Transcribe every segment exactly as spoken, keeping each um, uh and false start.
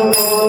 Namaste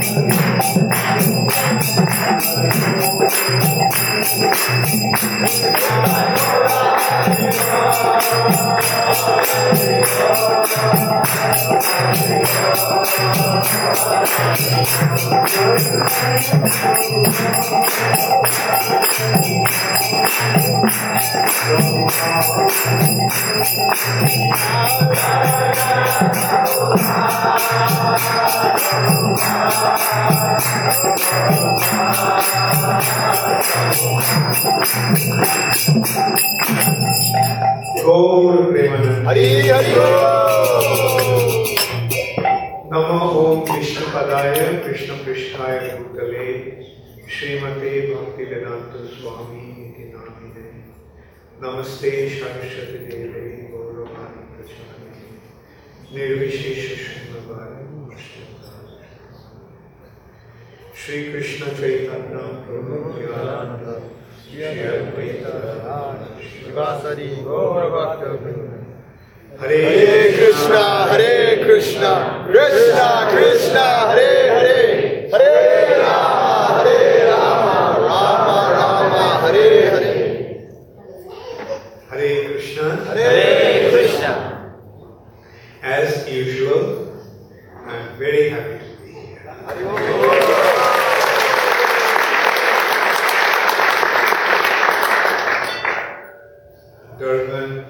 Shamshata Devi Gauravani Prachani Nirvishesha Shambhali Namaste. Sri Krishna Chaitanya Prabhu Nityananda Sri Advaita Srivasari Gaura Bhaktivinoda Hare Krishna, Hare Krishna, Krishna Krishna, Hare Hare, Hare Rama, Hare Rama, Rama Rama, Hare Hare. Hare Krishna, Hare Krishna. As usual, I am very happy to be here. Durban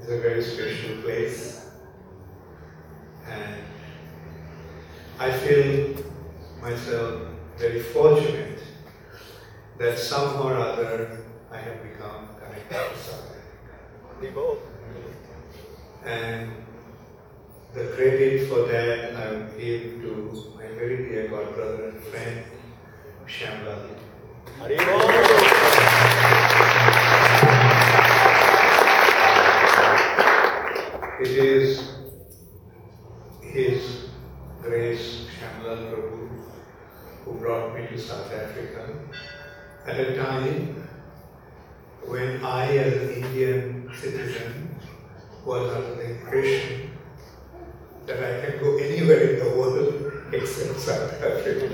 is a very special place, and I feel myself very fortunate that somehow or other I have become connected to South Africa. And the credit for that I would give to my very dear god brother and friend, Shambhali. It is His Grace Shandra Prabhu who brought me to South Africa at a time when I, as an Indian citizen, was under the impression that I can go anywhere in the world except South Africa,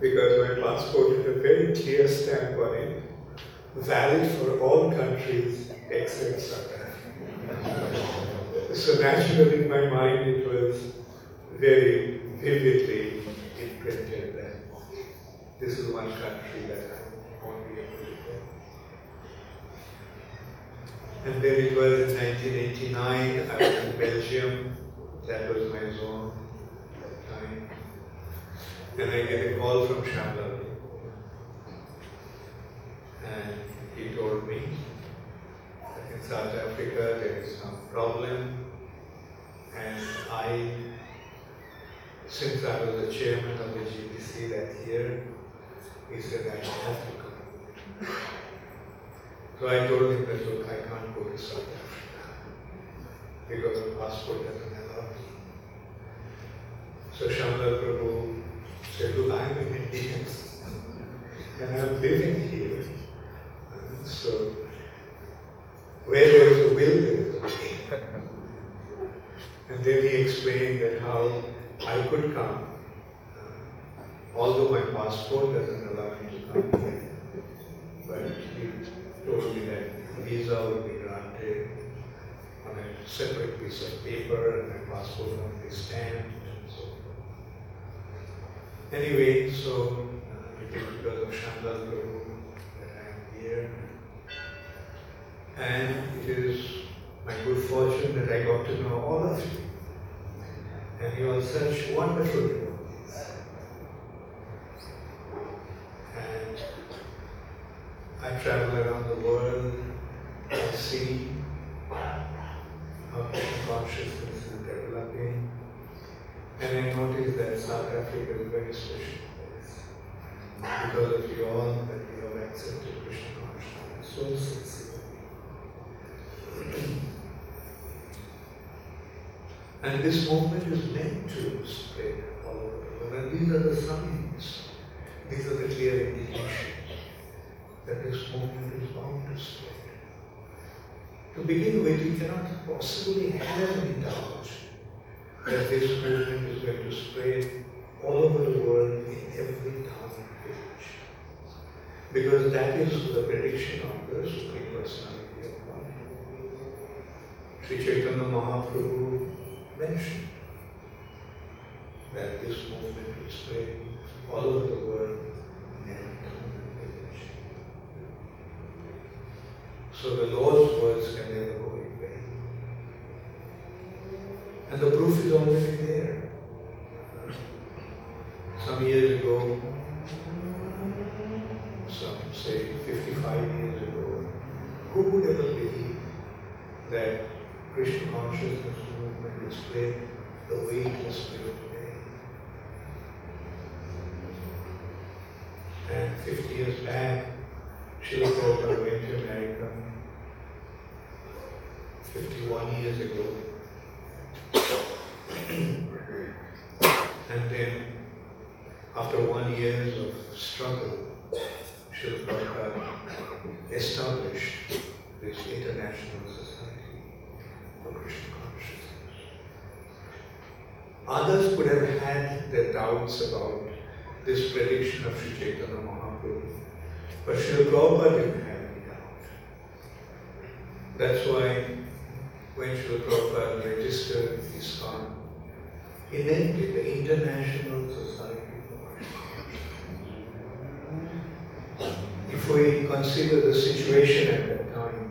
because my passport had a very clear stamp on it, valid for all countries except South Africa. So naturally in my mind it was very vividly imprinted that this is one country that I want to be able to go. And then it was in nineteen eighty-nine, I was in Belgium, that was my zone at that time. Then I get a call from Shambhala and he told me, in South Africa there is some problem, and I, since I was the chairman of the G B C that year, he said I have to come. So I told him that, look, I can't go to South Africa because the passport doesn't allow me. So Shandra Prabhu said, look, I am an Indian and I am living here. So where there is a will, there is a way. And then he explained that how I could come, uh, although my passport doesn't allow me to come here. But he told me that visa would be granted on a separate piece of paper, and my passport would be stamped, and so on. Anyway, so uh, it is because of Shandal Prabhu that I am here. And it is my good fortune that I got to know all of you. And you are such wonderful devotees. And I travel around the world and see how consciousness is developing. And I notice that South Africa is a very special place. Because of you all, that you have accepted Krishna consciousness so sincerely. And this movement is meant to spread all over the world. And these are the signs, these are the clear indications that this movement is bound to spread. To begin with, you cannot possibly have any doubt that this movement is going to spread all over the world in every town and village. Because that is the prediction of the Supreme Personality. Sri Chaitanya Mahaprabhu mentioned that this movement will spread all over the world in every town and village. So the Lord's words can never go in vain. And the proof is already there. Some years ago, some say fifty-five years ago, who would ever believe that Krishna consciousness movement is played the way it was played today. And fifty years back, Srila Prabhupada went to America. fifty-one years ago. And then after one year of struggle, Srila Prabhupada established this international society for Krishna consciousness. Others could have had their doubts about this prediction of Sri Chaitanya Mahaprabhu, but Srila Prabhupada didn't have any doubt. That's why when Srila Prabhupada registered ISKCON, he named it the International Society for Krishna. If we consider the situation at that time,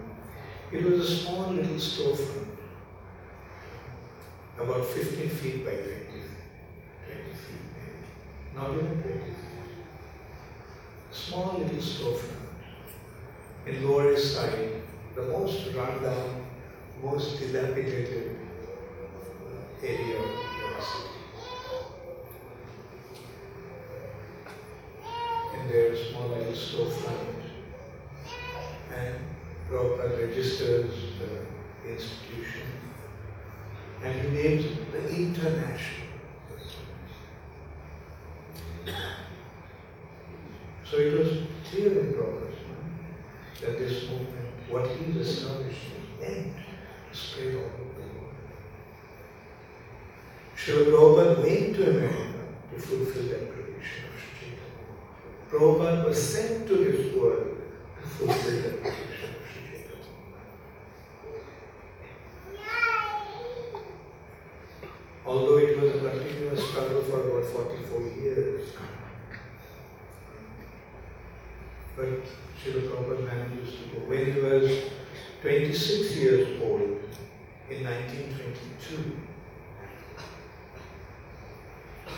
it was a small little storefront, about fifteen feet by twenty, twenty feet, not even twenty feet. Small little storefront in Lower East Side, the most run-down, most dilapidated area of the city. In their small little storefront, and Prabhupada registers the institution, and he names it the International. So it was clear in progress no? that this movement, what he was establishing, meant to spread all over the world. Srila Prabhupada went to America to fulfill that prediction of Sri Chaitanya. Prabhupada was sent to this world to fulfill that prediction of Sri Chaitanya. Although it was a continuous struggle for about forty-four years, but Srila Prabhupada manages to go. When he was twenty-six years old in nineteen twenty-two,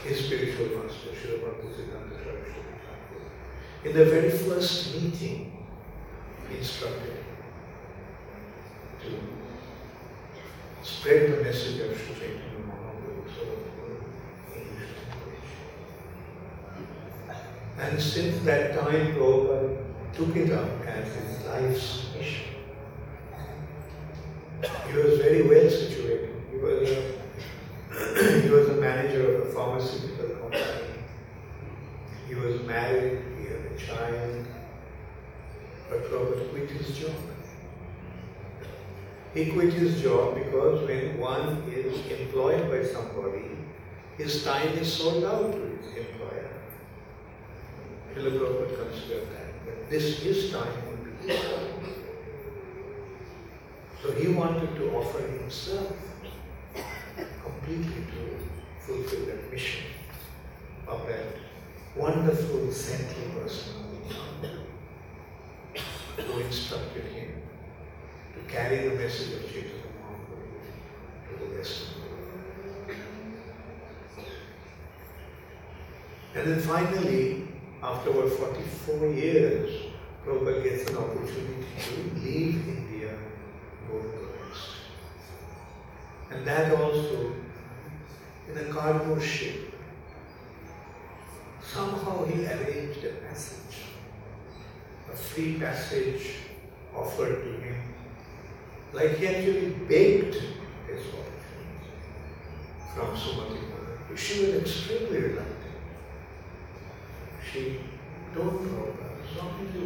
his spiritual master, Srila Bhaktisiddhanta, in the very first meeting, instructed him to spread the message of Sri Chaitanya Mahaprabhu to the world in English language. And since that time, Prabhupada took it up as his life's mission. He was very well situated. He was a, he was a manager of a pharmaceutical company. He was married, he had a child, but Prabhupada quit his job. He quit his job because when one is employed by somebody, his time is sold out to his employer. Srila Prabhupada considered that, that this is time would be sold. So he wanted to offer himself completely to fulfill that mission of that wonderful saintly person who instructed him to carry the message of Chaitanya Mahaprabhu to the rest of the world. And then finally, after about forty-four years, Prabhupada gets an opportunity to leave India. And that also in a cardboard ship. Somehow he arranged a passage, a free passage offered to him. Like he actually begged his wife from Sumati Padma. She was extremely reluctant. She told Prabhupada,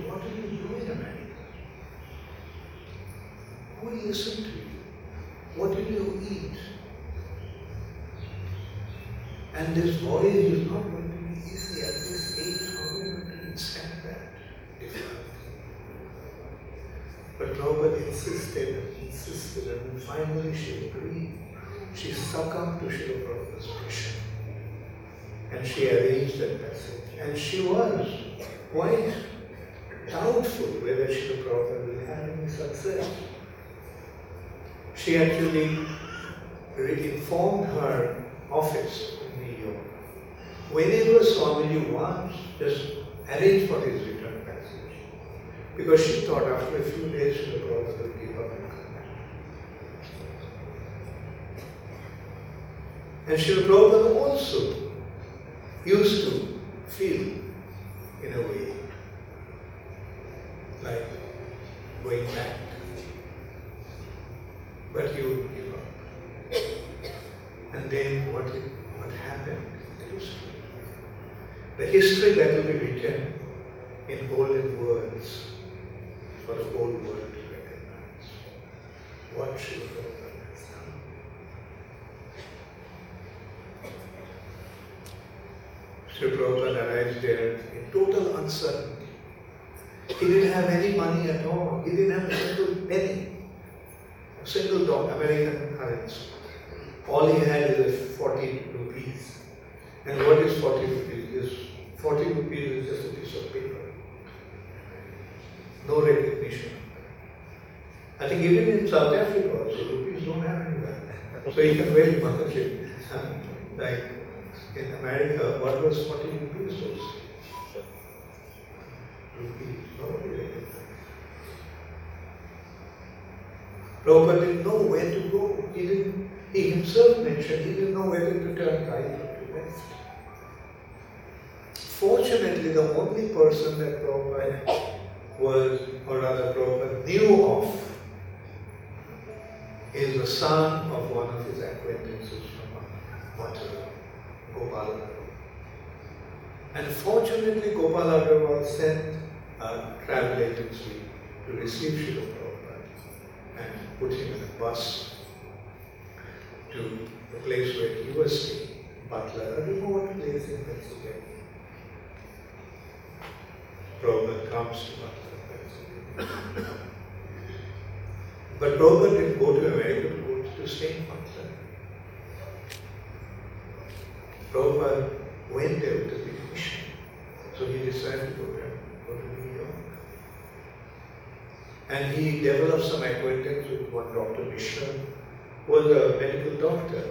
what do you do in America? Who listen to you? What do you eat? And this voyage is not going to be easy at this age. How are you going to withstand that? But Prabhupada insisted and insisted, and finally she agreed. She succumbed to Srila Prabhupada's pressure, and she arranged that passage. And she was quite doubtful whether Srila Prabhupada will have any success. She actually informed her office in New York, whenever Swamiji wants, just arrange for his return passage. Because she thought after a few days Srila Prabhupada would give up and come back. And Srila Prabhupada also used to feel, in a way, like going back. But he would give up. And then what, it, what happened? the history that will be written in golden words for the whole world to recognize what Sri Prabhupada has done. Sri Prabhupada arrived there in total uncertainty. He didn't have any money at all. He didn't have a single penny, a single dollar, American currency. All he had is forty rupees. And what is forty rupees? forty rupees is just a piece of paper. No recognition. I think even in South Africa also, rupees don't have any value. So you can very much it. Like in America, what was forty rupees? Rupees, nobody recognized. Prabhupada didn't know where to go. He didn't. He himself mentioned he didn't know whether to turn right or to left. Fortunately, the only person that Prabhupada was, or rather Prabhupada knew of, is the son of one of his acquaintances from Mathura, Gopal Agarwal. And fortunately, Gopal Agarwal sent a travel agency to receive Srila Prabhupada and put him in a bus to the place where he was staying, Butler, a remote place in Pennsylvania. Prabhupada comes to Butler, Pennsylvania. But Prabhupada didn't go to America to go to stay in Butler. Prabhupada went there to be a mission, so he decided to go there, go to New York. And he developed some acquaintance with one Doctor Mishra, was a medical doctor,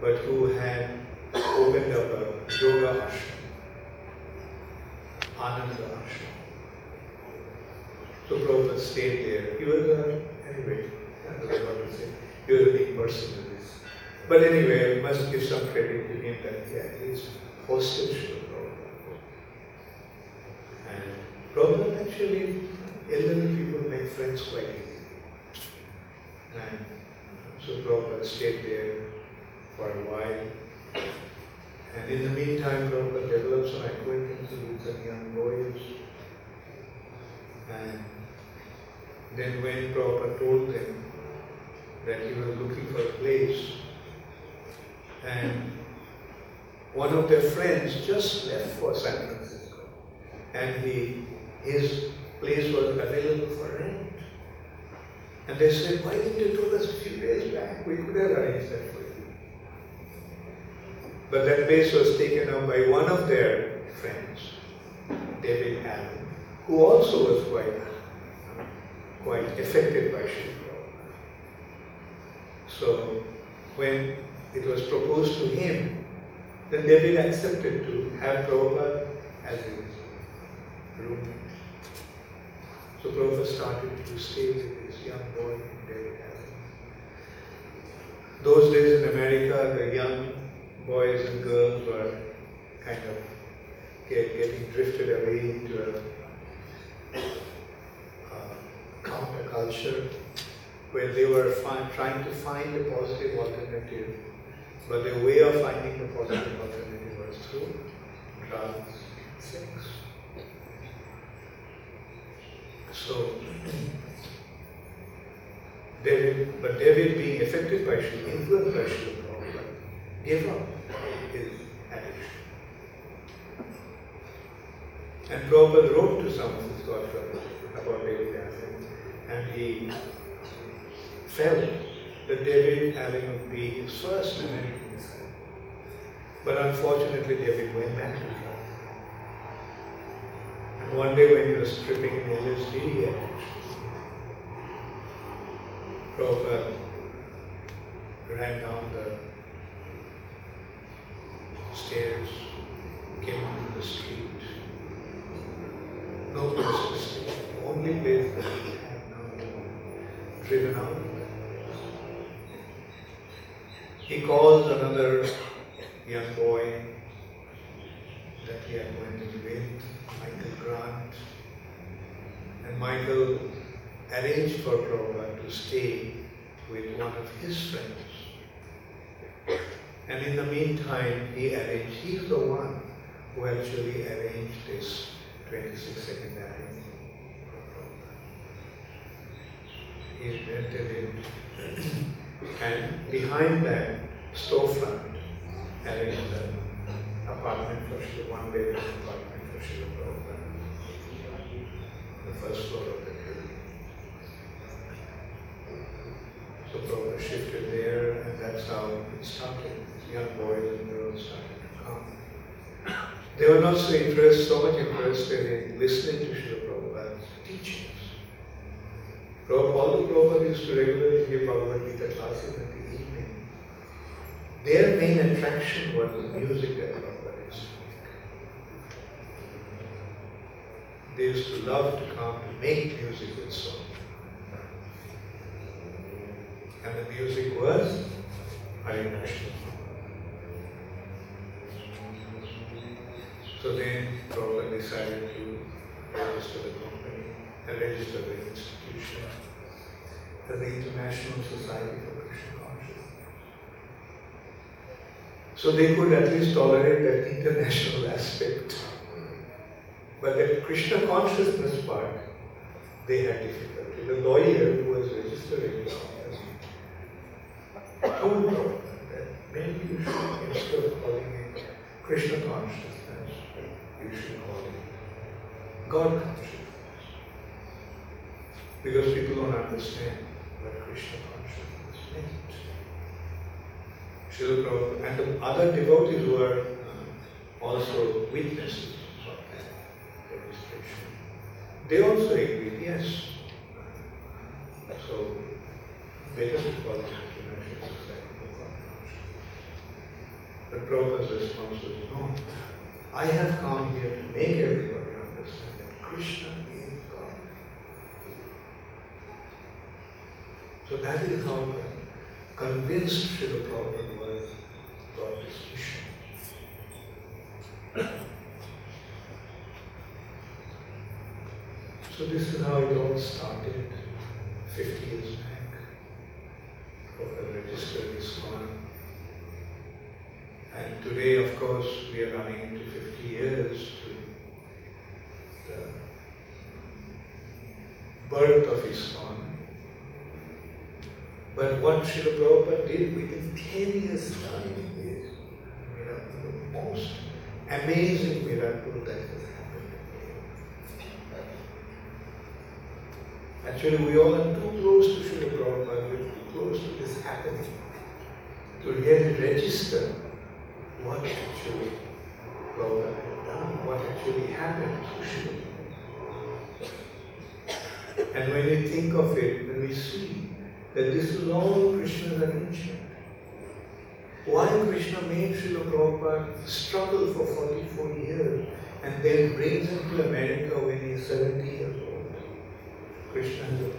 but who had opened up a yoga ashram, Ananda ashram. So Prabhupada stayed there. He was a, anyway, I don't know what to say, he was a big person in this. But anyway, we must give some credit to him that he at least hosted Srila Prabhupada. And Prabhupada actually, elderly people make friends quite easily. And so Prabhupada stayed there for a while, and in the meantime Prabhupada developed some acquaintances with some young lawyers. And then when Prabhupada told them that he was looking for a place, and one of their friends just left for San Francisco, and he, his place was available for rent. And they said, why didn't you tell us a few days back? We could have arranged that for you. But that place was taken up by one of their friends, David Allen, who also was quite, quite affected by Srila Prabhupada. So when it was proposed to him, then David accepted to have Prabhupada as his roommate. So Prabhupada started to stay with this young boy in David Allen. Those days in America, the young boys and girls were kind of get, getting drifted away into a, a counterculture where they were fi- trying to find a positive alternative, but their way of finding the positive alternative was through drugs and sex. So, David, but David being affected by Srila, influenced by Srila Prabhupada, gave up his addiction. And Prabhupada wrote to some of his godfathers about David Allen, and he felt that David Allen would be his first American disciple. But unfortunately, David went back to him. One day when he was stripping in L S D, he had actually Prabhupada ran down the stairs, came out to the street. No place to stay. The only place that he had now driven out. He calls another young boy that he had went with, Michael Grant, and Michael arranged for Prabhupada to stay with one of his friends. And in the meantime, he arranged, he's the one who actually arranged this twenty-six second narrative from Prabhupada. He invented it, and behind that storefront arranged an apartment for Srila, one bedroom apartment for Srila Prabhupada, the first floor of the building. So Prabhupada shifted there, and that's how it started. Young boys and girls started to come. They were not so interested, so much interested in listening to Srila Prabhupada's teachings. Although Prabhupada used to regularly give Bhagavad Gita classes in the evening, their main attraction was the music that Prabhupada used to make. They used to love to come to make music with song. And the music was Hare Krishna. So then Prabhupada decided to register the company and register the institution as the International Society for Krishna Consciousness. So they could at least tolerate that international aspect. But the Krishna consciousness part, they had difficulty. The lawyer who was registering the company told Prabhupada that maybe you should, instead of calling it Krishna consciousness, you should call it God consciousness, because people don't understand what Krishna consciousness means. Srila Prabhupada and the other devotees who are also witnesses of that demonstration, they also agreed, yes. So, better to call it International Society for God consciousness. But Prabhupada's response was no. I have come here to make everybody understand that Krishna is God. So that is how I convinced Srila Prabhupada was about this issue. So this is how it all started fifty years back. Prabhupada registered this one. And today, of course, we are running into fifty years to the birth of ISKCON. But what Srila Prabhupada did within ten years' time is the most amazing miracle that has happened. Actually, we all are too close to Srila Prabhupada, we are too close to this happening to really register what actually Prabhupada had done, what actually happened to Srila. And when we think of it, when we see that this is all Krishna's arrangement, why Krishna made Srila Prabhupada struggle for forty-four years and then brings him to America when he is seventy years old? Krishna has a plan.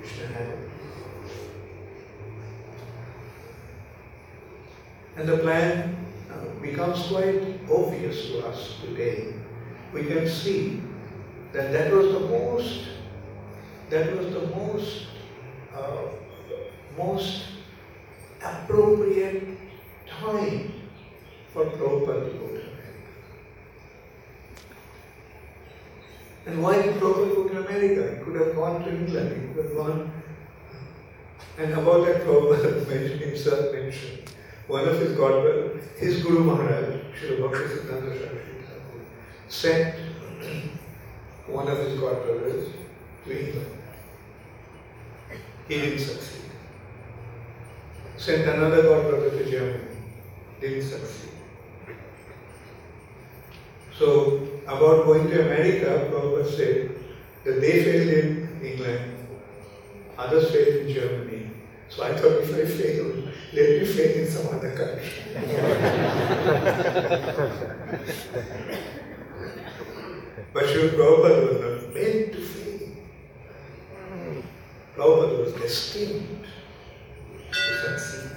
Krishna had a plan. And the plan becomes quite obvious to us today. We can see that that was the most, that was the most, uh, most appropriate time for Prabhupada to go to America. And why did Prabhupada go to America? He could have gone to England. He could have gone. And about that, Prabhupada mentioned himself mentioned. One of his godbrothers, his Guru Maharaj, Srila Bhaktisiddhanta Thakur, sent one of his godbrothers to England. He didn't succeed. Sent another godbrother to Germany. Didn't succeed. So, about going to America, Prabhupada said that they failed in England, others failed in Germany. So I thought, if I fail, let me fail in some other country. But Srila Prabhupada was not meant to fail. Prabhupada was destined to succeed.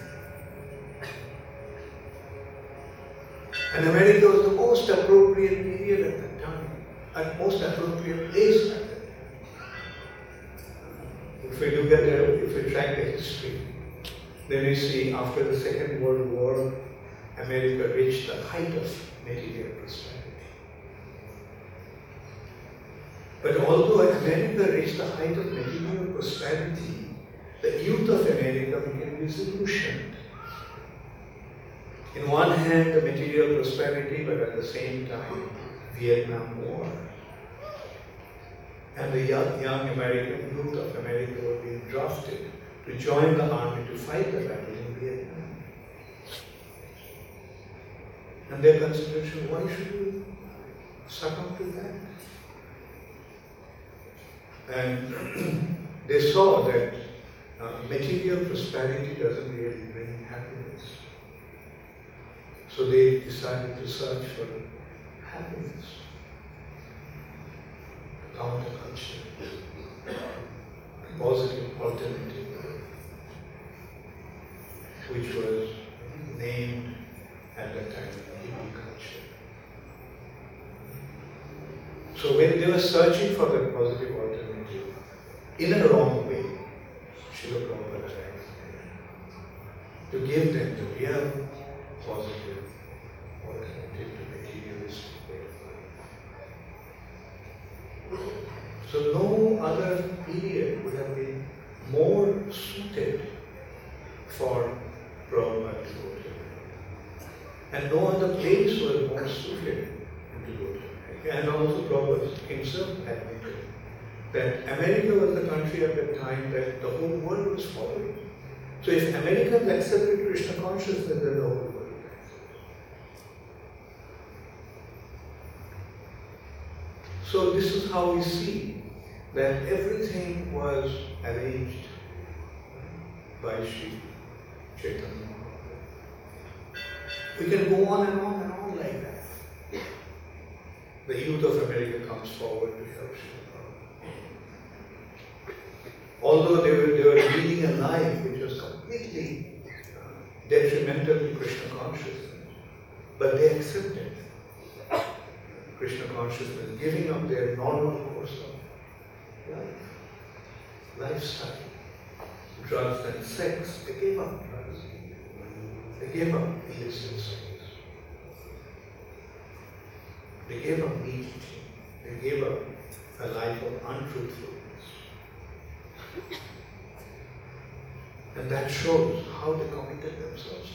And America was the most appropriate period at that time, and most appropriate place at that time. If we look at the, if we track the history, then we see after the Second World War, America reached the height of material Christianity. But although America reached the height of material prosperity, the youth of America became disillusioned. In one hand, the material prosperity, but at the same time, Vietnam War. And the young, young American youth of America were being drafted to join the army to fight the battle in Vietnam. And their consideration, why should we succumb to that? And they saw that uh, material prosperity doesn't really bring happiness. So they decided to search for happiness. Counterculture, positive alternative, which was named at that time hippie culture. So when they were searching for the positive alternative in a wrong way, Srila Prabhupada tried to give them the real positive alternative to materialistic way of life. So no other period would have been more suited for Prabhupada to go to. And no other place was more suited to go to. And also Prabhupada himself admitted that America was the country at the time that the whole world was following. So if Americans accepted Krishna consciousness, then the whole world. So this is how we see that everything was arranged by Sri Chaitanya Mahaprabhu. We can go on and on and on like that. The youth of America comes forward to help Srila Prabhupada. Although they were, they were leading a life which was completely detrimental to Krishna consciousness, but they accepted Krishna consciousness, giving up their normal course of life, lifestyle, drugs and sex. They gave up drugs. They gave up illicit sex. They gave up meat. They gave up a life of untruthfulness. And that shows how they committed themselves.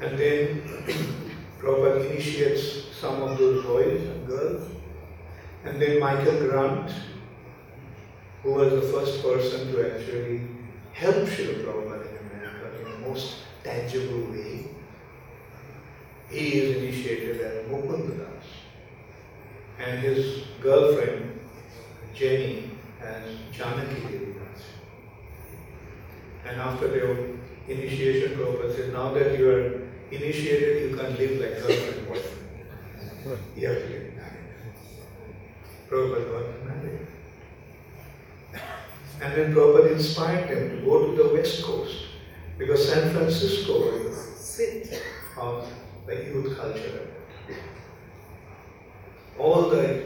And then Prabhupada initiates some of those boys and girls. And then Michael Grant, who was the first person to actually help Srila Prabhupada in America in the most tangible way, he is initiated as Mukundadas. And his girlfriend, Jenny, as Janaki Devi Das. And after their initiation, Prabhupada said, now that you are initiated, you can't live like husband and wife. You have to get married. Prabhupada got married. And then Prabhupada inspired them to go to the West Coast, because San Francisco was the seat of the youth culture. All the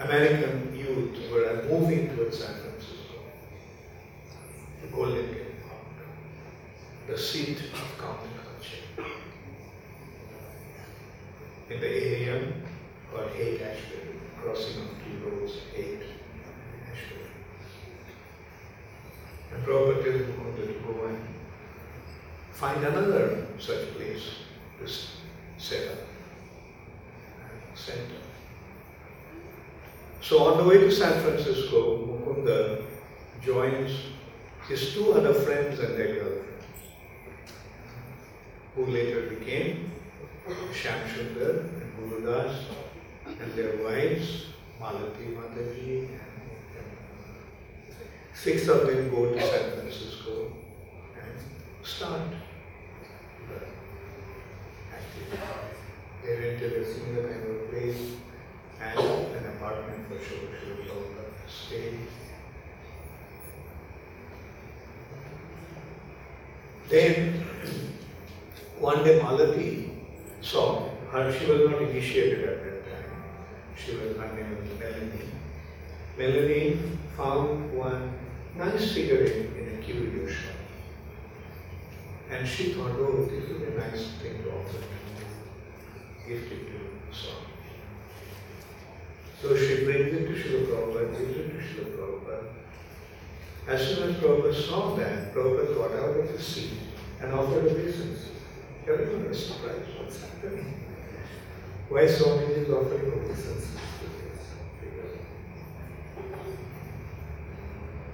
American youth were moving towards San Francisco, the Golden Gate Park, the seat of counterculture, in the area called Haight Ashbury, crossing of two roads, Haight and Ashbury. And Prabhupada tells Mukunda to go and find another such place to set up a center. So on the way to San Francisco, Mukunda joins his two other friends and their girlfriend, who later became Shamshata and Guru Das, and their wives, Malati Mataji. Six of them go to San Francisco and start the activity. They rented a similar kind of place and an apartment for Sri Prabhupada to stay. Then one day Malati saw her. She was not initiated at that time. She was her name was Melanie. Melanie found one nice figurine in a curio shop And she thought, oh, this would be a nice thing to offer to gift it to Swami. So she brings it to Srila Prabhupada, gives it to Srila Prabhupada. As soon as Prabhupada saw that, Prabhupada got out of his seat and offered obeisance. Everyone was surprised, what's happening? Why Swami is offering obeisance?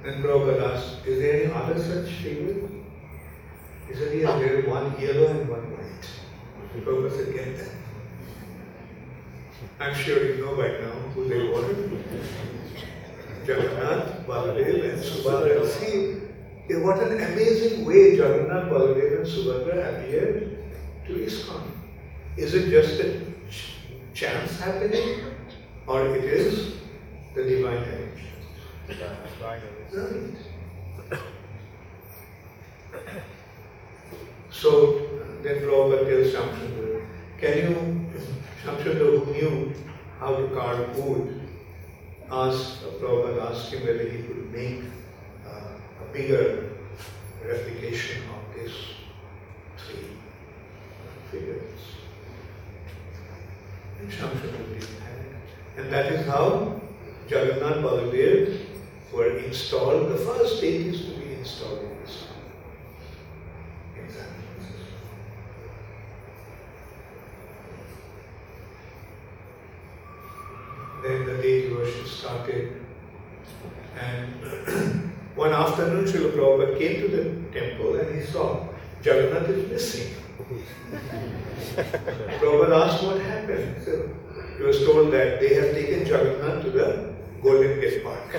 Then Prabhupada asked, is there any other such figure? He said, yes, there is one yellow and one white. Prabhupada said, get that. I'm sure you know by now who they were. Jagannath, Baladeva and Subhadra. See, what an amazing way Jagannath, Baladeva and Subhadra appeared to ISKCON. Is it just a chance happening, or it is the divine action? Right. So then Prabhupada tells Shamshata, can you, Shamshata who knew how to carve wood, asked, Prabhupada asked him whether he could make uh, a bigger replication of these three figures. And Shamshata did that. And that is how Jagannath Baladev were installed. The first stage is to be installed in this time. Exactly. Then the deity worship started, and one afternoon Srila Prabhupada came to the temple and he saw Jagannath is missing. Prabhupada asked what happened. So he was told that they have taken Jagannath to the Golden Gate Park.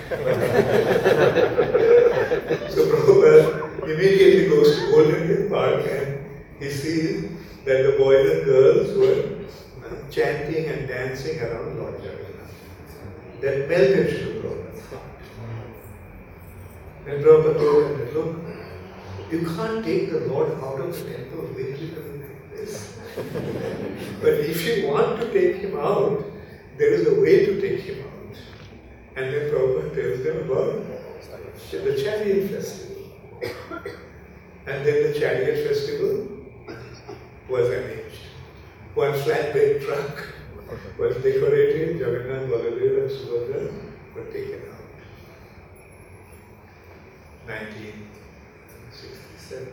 So Prabhupada immediately goes to Golden Gate Park and he sees that the boys and girls were uh, chanting and dancing around Lord Jagannath. That melted Srila Prabhupada's heart. And Prabhupada told him, look, you can't take the Lord out of the temple willingly like this. But if you want to take him out, there is a way to take him out. And then Prabhupada tells them about the Chariot Festival. And then the Chariot Festival was arranged. One flatbed truck was decorated, Jagannath, Baladev and Subhadra were taken out. nineteen sixty-seven.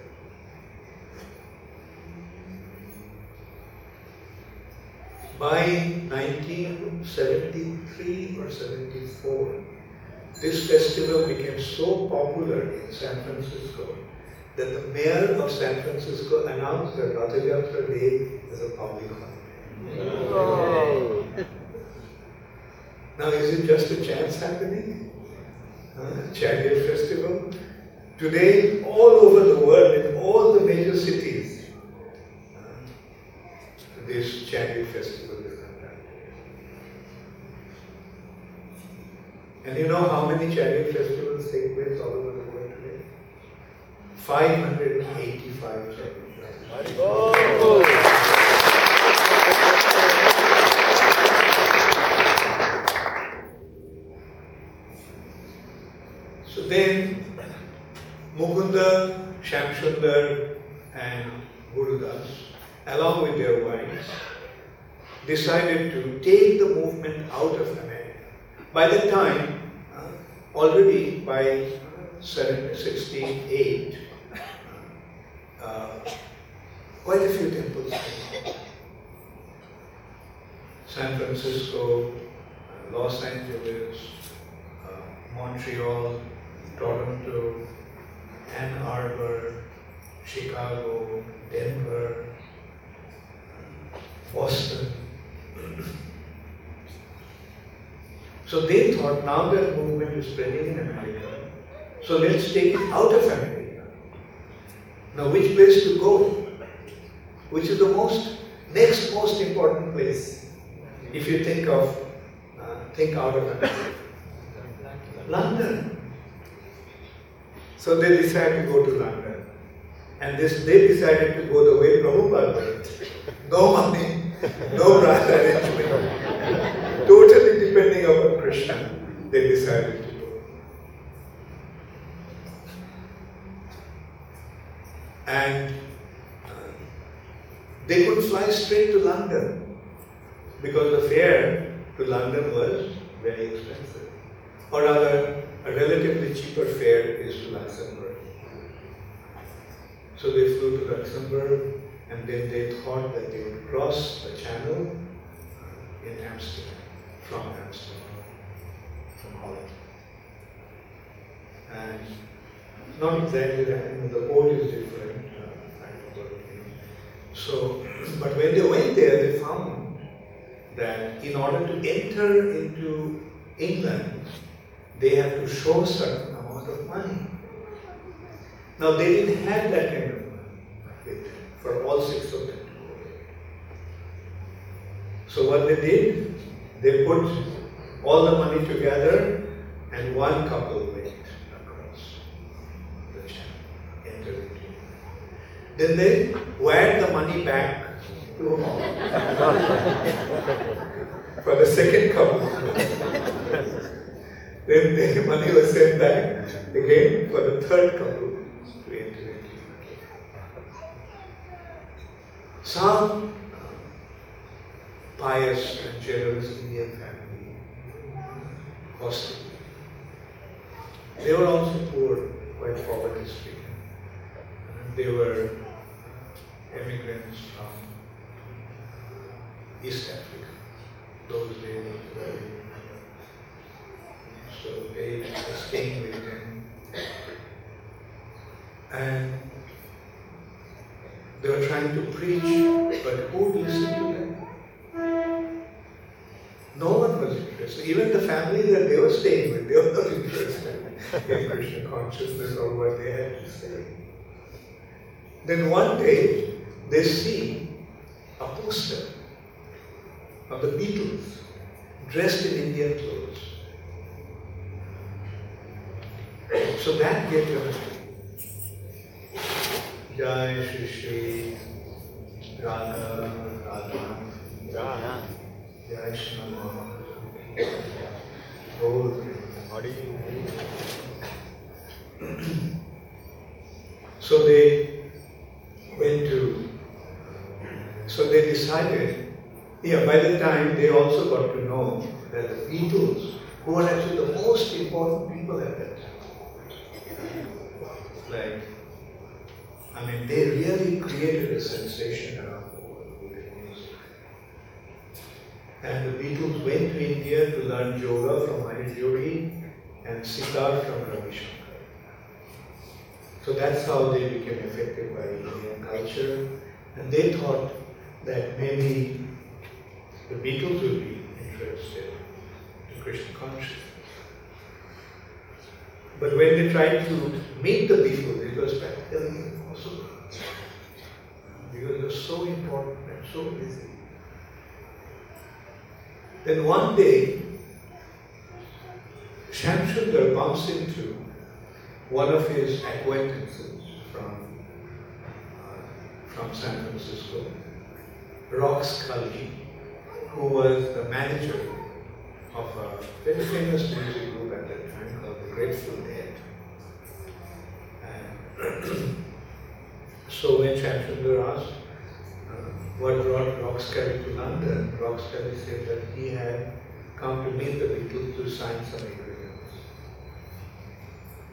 By nineteen seventy-three or seventy-four, this festival became so popular in San Francisco that the mayor of San Francisco announced that Ratha Yatra Day is a public holiday. Oh. Now, is it just a chance happening? Uh, Chariot Festival? Today, all over the world, in all the major cities, this Chariot Festival is conducted. And you know how many Chariot Festivals take place all over the world today? five hundred eighty-five Chariot Festivals. Oh. So then, Mukunda, Shamsundar and Gurudas, along with their wives, decided to take the movement out of America. By that time, uh, already by seventeen sixty-eight, uh, quite a few temples came. San Francisco, uh, Los Angeles, uh, Montreal, Toronto, Ann Arbor, Chicago, Denver, Boston. So they thought, now that movement is spreading in America, so let's take it out of America. Now which place to go? Which is the most, next most important place if you think of, uh, think out of America? London. So they decided to go to London. And this, they decided to go the way Prabhupada went. No money, no brass arrangement, totally depending upon Krishna, they decided to go. And They could fly straight to London because the fare to London was very expensive. Or rather, a relatively cheaper fare is to Luxembourg. So they flew to Luxembourg, and then they thought that they would cross the channel in Amsterdam, from Amsterdam, from Holland. And not exactly that, I mean, the port is different, uh, I don't know. So, but when they went there, they found that in order to enter into England, they have to show a certain amount of money. Now, they didn't have that kind of money for all six of them. So what they did, they put all the money together, and one couple went across the channel, entered into England. Then they wired the money back to home for the second couple. Then the money was sent back again for the third couple to enter into India. Some pious and generous Indian family, hostel. They were also poor, quite poverty stricken. They were immigrants from East Africa. Those days were So they were staying with them, and they were trying to preach, but who listened to them? No one was interested. Even the family that they were staying with, they were not interested in Krishna consciousness or what they had to say. Then one day, they see a poster of the Beatles dressed in Indian clothes. So that gave them a name. Jai Shri Shri Radha Radha Jai Jai Shri Namaha. So they went to, so they decided, yeah, by the time they also got to know that the Beatles, who were actually the most important people at that time, like, I mean, they really created a sensation around the world with their music. And the Beatles went to India to learn yoga from Haight Ashbury and sitar from Ravi Shankar. So that's how they became affected by Indian culture. And they thought that maybe the Beatles would be interested in Krishna consciousness. But when they tried to meet the people, it was practically impossible. Because it was so important and so busy. Then one day, Shamshata bumps into one of his acquaintances from, uh, from San Francisco, Rox Kalji, who was the manager of a very famous music group at that time called The Grateful Dead. And so when Shamshata asked uh, what brought Rox Kalji to London, Rox Kalji said that he had come to meet the Beatles to sign some agreements.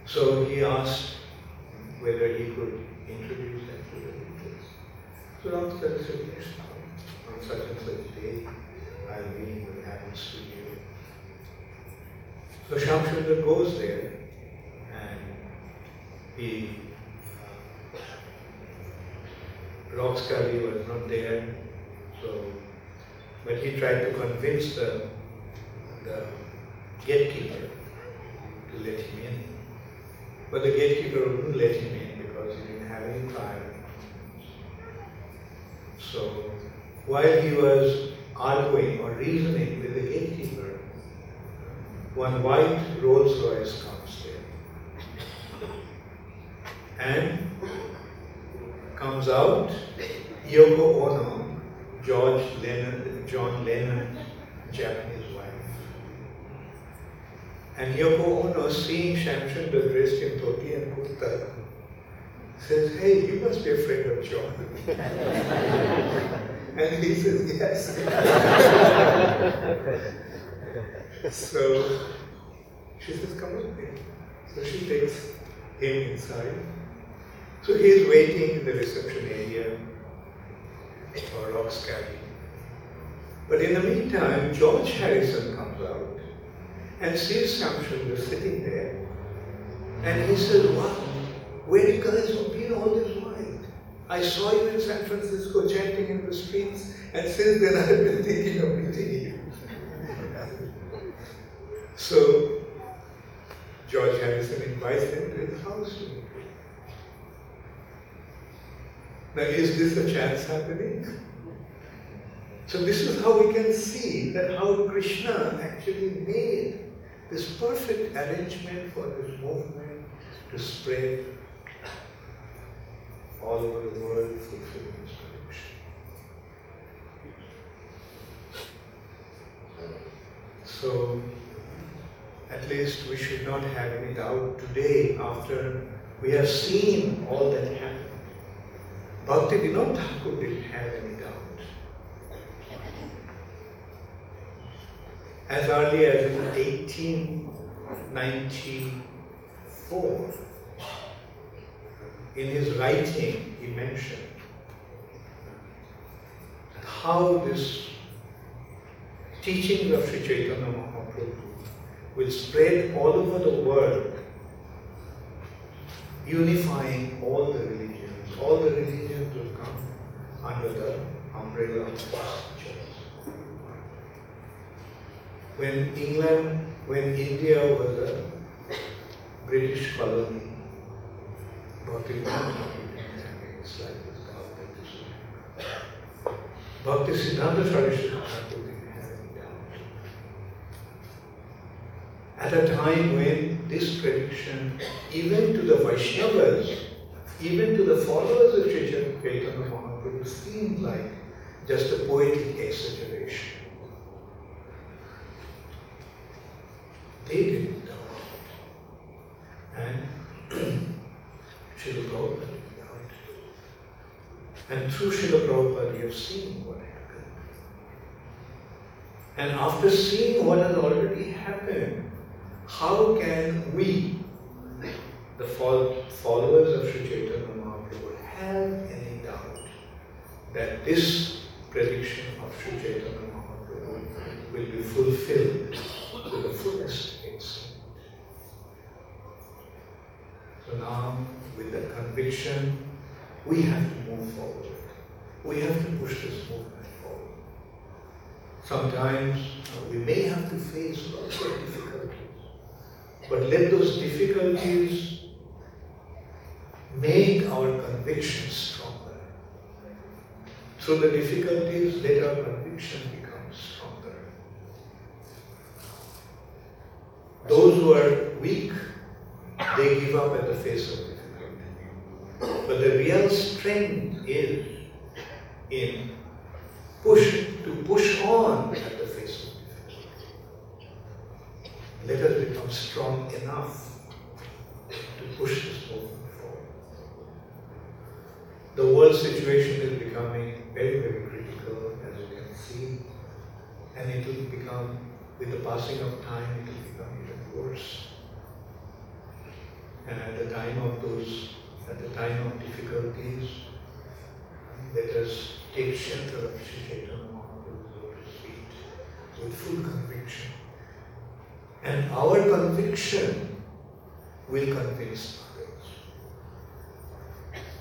So he asked whether he could introduce them to the Beatles. So Rox Kalji said, yes, on such and such day, I'll be in the Apple studio. So Shamshata goes there and he, Rox Kalji was not there, so, but he tried to convince the, the gatekeeper to let him in. But the gatekeeper wouldn't let him in because he didn't have any prior documents. So while he was arguing or reasoning with the gatekeeper, one white Rolls Royce comes there and comes out Yoko Ono, George Lennon, John Lennon, Japanese wife. And Yoko Ono, seeing Shamshata dressed in dhoti and kurta, says, "Hey, you must be afraid of John." And he says, yes. So she says, come with me. So she takes him inside. So he is waiting in the reception area for Rox Kalji. But in the meantime, George Harrison comes out and sees Shamshata sitting there. And he says, wow, where you guys have been all this while? I saw you in San Francisco chanting in the streets, and since then I have been thinking of meeting you. So George Harrison invites him to his house. Now, is this a chance happening? So this is how we can see that how Krishna actually made this perfect arrangement for this movement to spread all over the world, fulfilling his direction. So at least we should not have any doubt today after we have seen all that happened. Bhaktivinoda Thakur didn't have any doubt. As early as in eighteen ninety-four, in his writing, he mentioned how this teaching of Sri Chaitanya Mahaprabhu will spread all over the world, unifying all the religions. All the religions will come under the umbrella of Christ Church. When England, when India was a British colony, Bhaktisiddhanta tradition didn't have any doubt. At a time when this prediction, even to the Vaishnavas, even to the followers of Sri Chaitanya Mahaprabhu, seemed like just a poetic exaggeration. They didn't doubt it. And Srila Prabhupada didn't doubt it. And through Srila Prabhupada, we have seen what happened. And after seeing what has already happened, how can we, the followers of Sri Chaitanya Mahaprabhu, have any doubt that this prediction of Sri Chaitanya Mahaprabhu will be fulfilled to the fullest extent? So now, with that conviction, we have to move forward. We have to push this movement forward. Sometimes we may have to face lots of difficulties, but let those difficulties make our conviction stronger. Through the difficulties, let our conviction become stronger. Those who are weak, they give up at the face of difficulty. But the real strength is in push, to push on at the face of difficulty. Let us become strong enough to push this movement forward. The world situation is becoming very, very critical, as you can see, and it will become, with the passing of time, it will become even worse. And at the time of those, at the time of difficulties, let us take shelter of Sri Chaitanya Mahaprabhu's lotus feet with full conviction. And our conviction will convince others.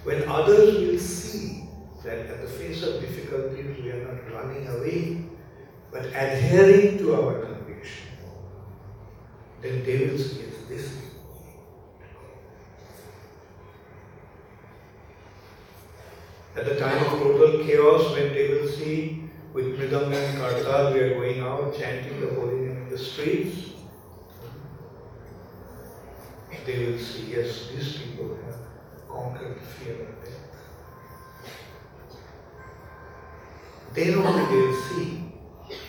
When others will see that at the face of difficulties we are not running away, but adhering to our conviction, then they will see it's this. At the time of total chaos, when they will see with Mridanga and Kartal, we are going out chanting the holy name in the streets, they will see, yes, these people have conquered fear of death. Then only they will see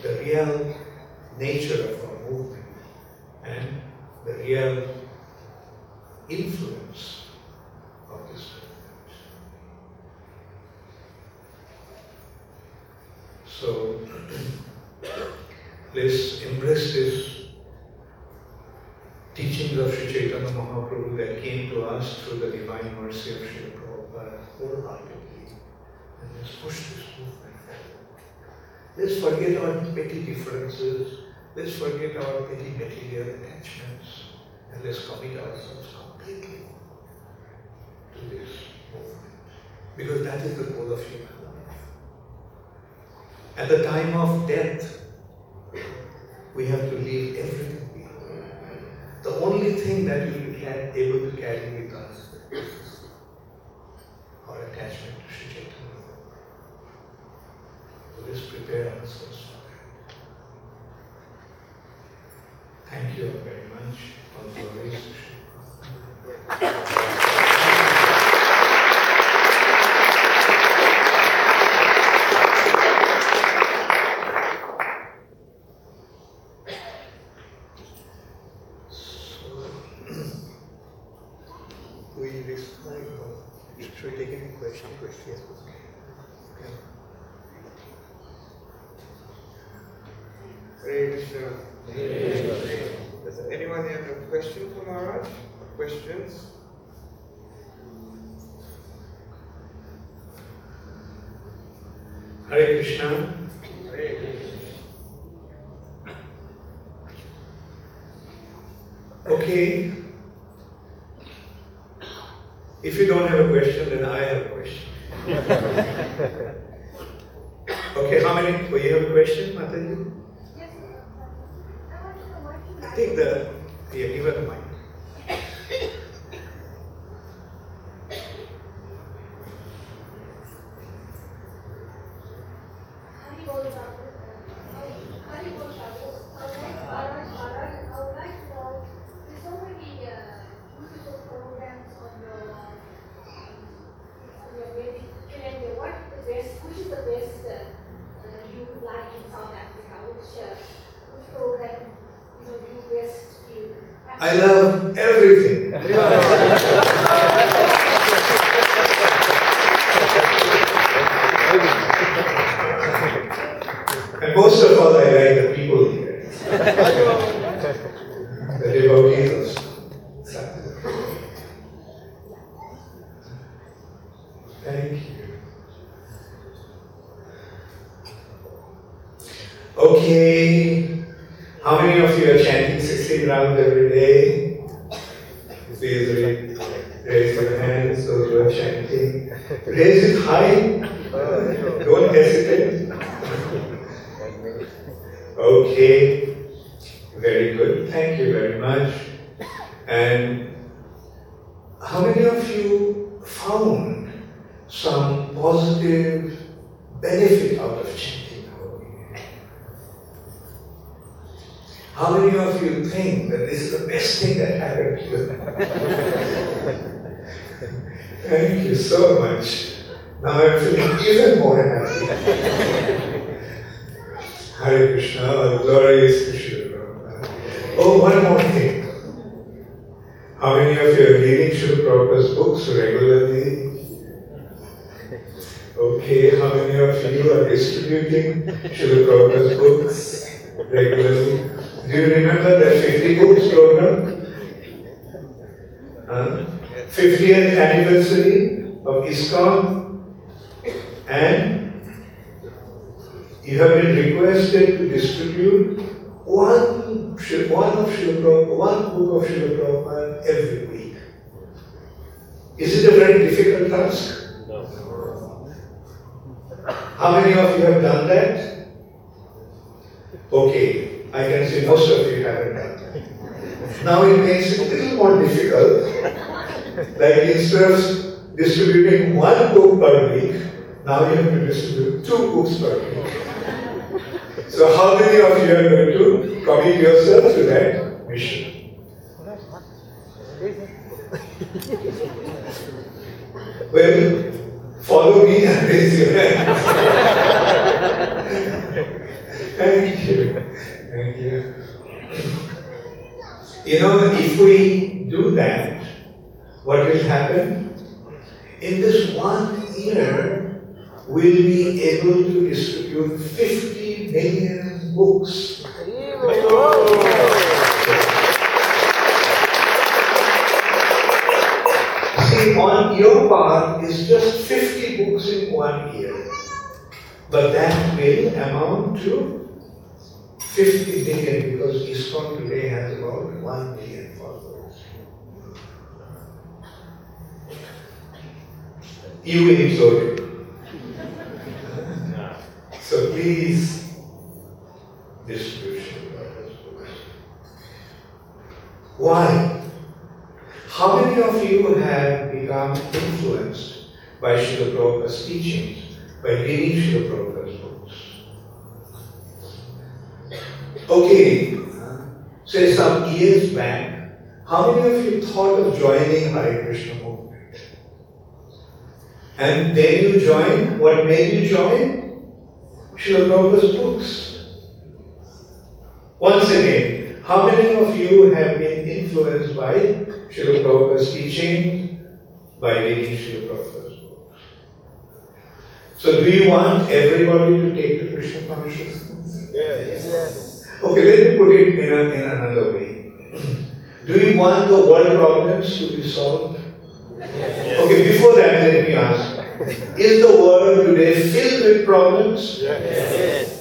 the real nature of our movement and the real influence of this. So let's embrace this teachings of Sri Chaitanya Mahaprabhu that came to us through the divine mercy of Srila Prabhupada wholeheartedly, and let's push this movement forward. Let's forget our petty differences, let's forget our petty material attachments, and let's commit ourselves completely to this movement, because that is the goal of human life. At the time of death, we have to leave everything behind. The only thing that we will be able to carry with us is our attachment to Sri Chaitanya Mahaprabhu. So let's prepare ourselves for that. Thank you very much. All glories to Sri Chaitanya. Hare Krishna. Hare Krishna. Okay. If you don't have a question, then I have a question. Okay, how many? Do you have a question, Mataji? Yes, sir. I want to know what you like. I think the. Yeah, give her the mic. fiftieth anniversary of ISKCON, and you have been requested to distribute one, one, of Srila, one book of Srila Prabhupada every week. Is it a very difficult task? No. How many of you have done that? Okay, I can see most of you haven't done that. Now it makes it a little more difficult. Like instead of distributing one book per week, now you have to distribute two books per week. So how many of you are going to commit yourself to that mission? Well, follow me and raise your hand. Thank you. Thank you. You know, if we do that, what will happen? In this one year, will be able to distribute fifty million books. See, on your part is just fifty books in one year, but that will amount to fifty million, because ISKCON today has about one million followers. You will absorb it. So please, distribution of those books. Why? How many of you have become influenced by Srila Prabhupada's teachings, by reading Srila Prabhupada's books? Okay, say some years back, how many of you thought of joining Hare Krishna movement? And then you joined, what made you join? Srila Prabhupada's books. Once again, how many of you have been influenced by Srila Prabhupada's teaching, by reading Srila Prabhupada's books? So do you want everybody to take the Krishna consciousness? Yes. yes. Okay, let me put it in, a, in another way. Do you want the world problems to be solved? Yes. Okay, before that, let me ask. Is the world today filled with problems? Yes.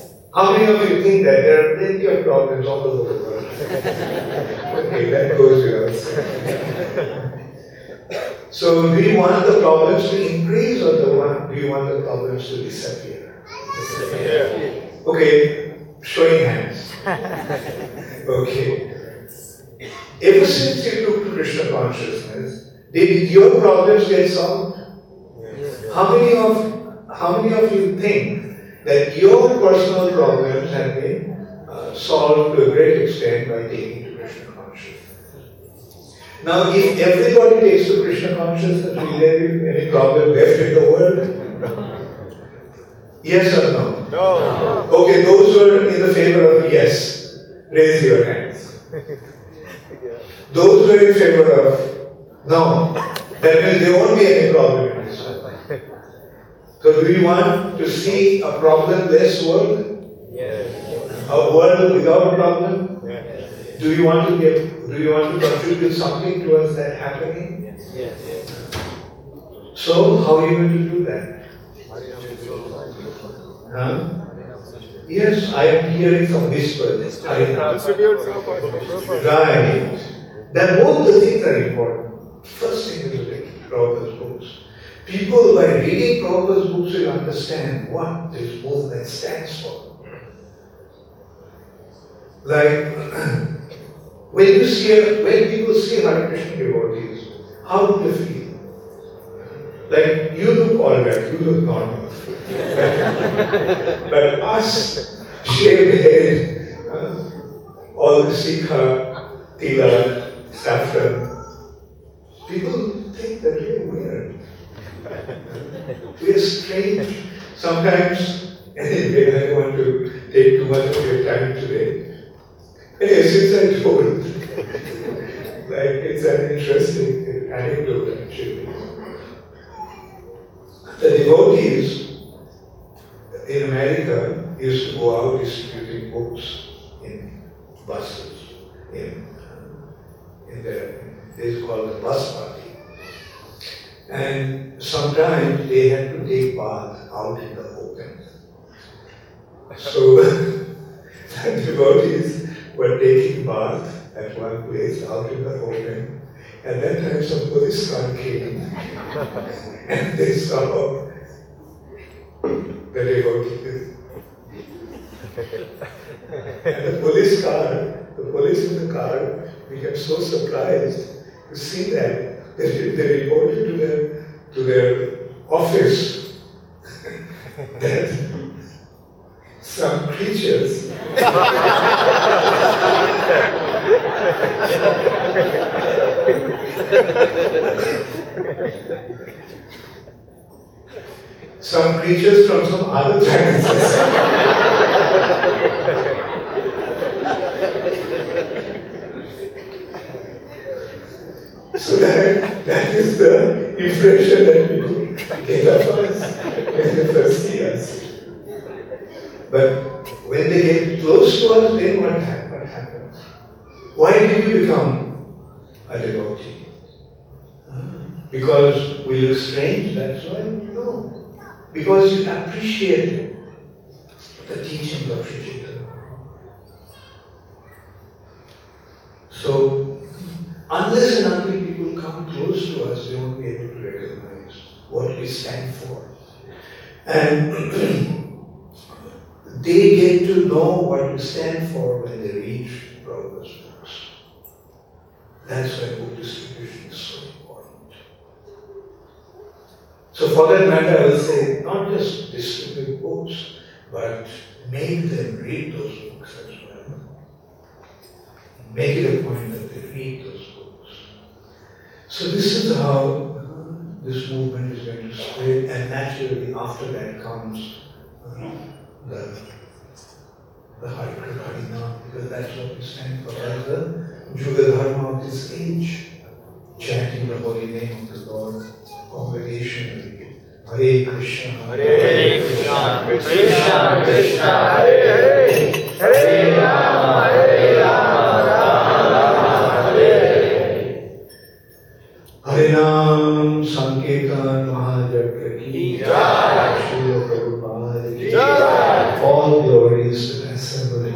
yes. How many of you think that there are plenty of problems all over the world? Okay, that goes yours. So, do you want the problems to increase, or the one, do you want the problems to disappear? Disappear. Okay, showing hands. Okay. Ever since you took to Krishna consciousness, did your problems get solved? How many of how many of you think that your personal problems have been uh, solved to a great extent by taking to Krishna consciousness? Now, if everybody takes to Krishna consciousness, will there be any problem left in the world? Yes or no? No. Okay, those who are in the favor of yes, raise your hands. Those who are in favor of no, that means there won't be any problem in this world. So do you want to see a problemless world? Yes. A world without problem? Yes. Do you want to give, do you want to contribute something towards that happening? Yes. Yes. So how are you going to do that? Huh? Yes, I am hearing some whispers. Right. Then both the things are important. First thing is to Prabhupada's books. People, by reading Prabhupada's books, will understand what this movement stands for. Like, when you see, when people see Hare Krishna devotees, how do they feel? Like, you look alright, you look normal. But us, shaved head, uh, all the Sikha, Tila, saffron, people think that we are weird. We are strange. Sometimes, anyway, I don't want to take too much of your time today. Anyway, since I told, like, it's an interesting anecdote actually. The devotees in America used to go out distributing books in buses. In, in their, they used to call it bus party. And sometimes they had to take baths out in the open. So the devotees were taking baths at one place out in the open. And that time some policeman came and they saw the devotees. And the police car, the police in the car became so surprised to see that. They, they reported to their, to their office that some creatures some creatures from some other planets So that, that is the impression that people gave us in the first But when they came close to us, then what happened? What happened? Why did you become a devotee? Because we look strange, that's why? No. Because you appreciate the teachings of Sri Chaitanya. So, unless and until people come close to us, they won't be able to recognize what we stand for. And they get to know what we stand for when they read Prabhupada's books. That's why book distribution is so important. So for that matter, I will say, not just distribute books, but make them read those books as well. Make it a point that they read those books. So this is how this movement is going to spread, and naturally after that comes The, the Hare Krishna, because that's what we stand for, as the Yuga Dharma of this age, chanting the holy name of the Lord congregationally. Hare Krishna, Hare Krishna, Krishna Krishna, Hare Hare, Hare Rama, Hare Rama, Rama Rama, Hare Hare. Hare Nam Sankirtan Mahajagat Ki Jai, Srila Prabhupada Ki Jai. All glories to the Assembled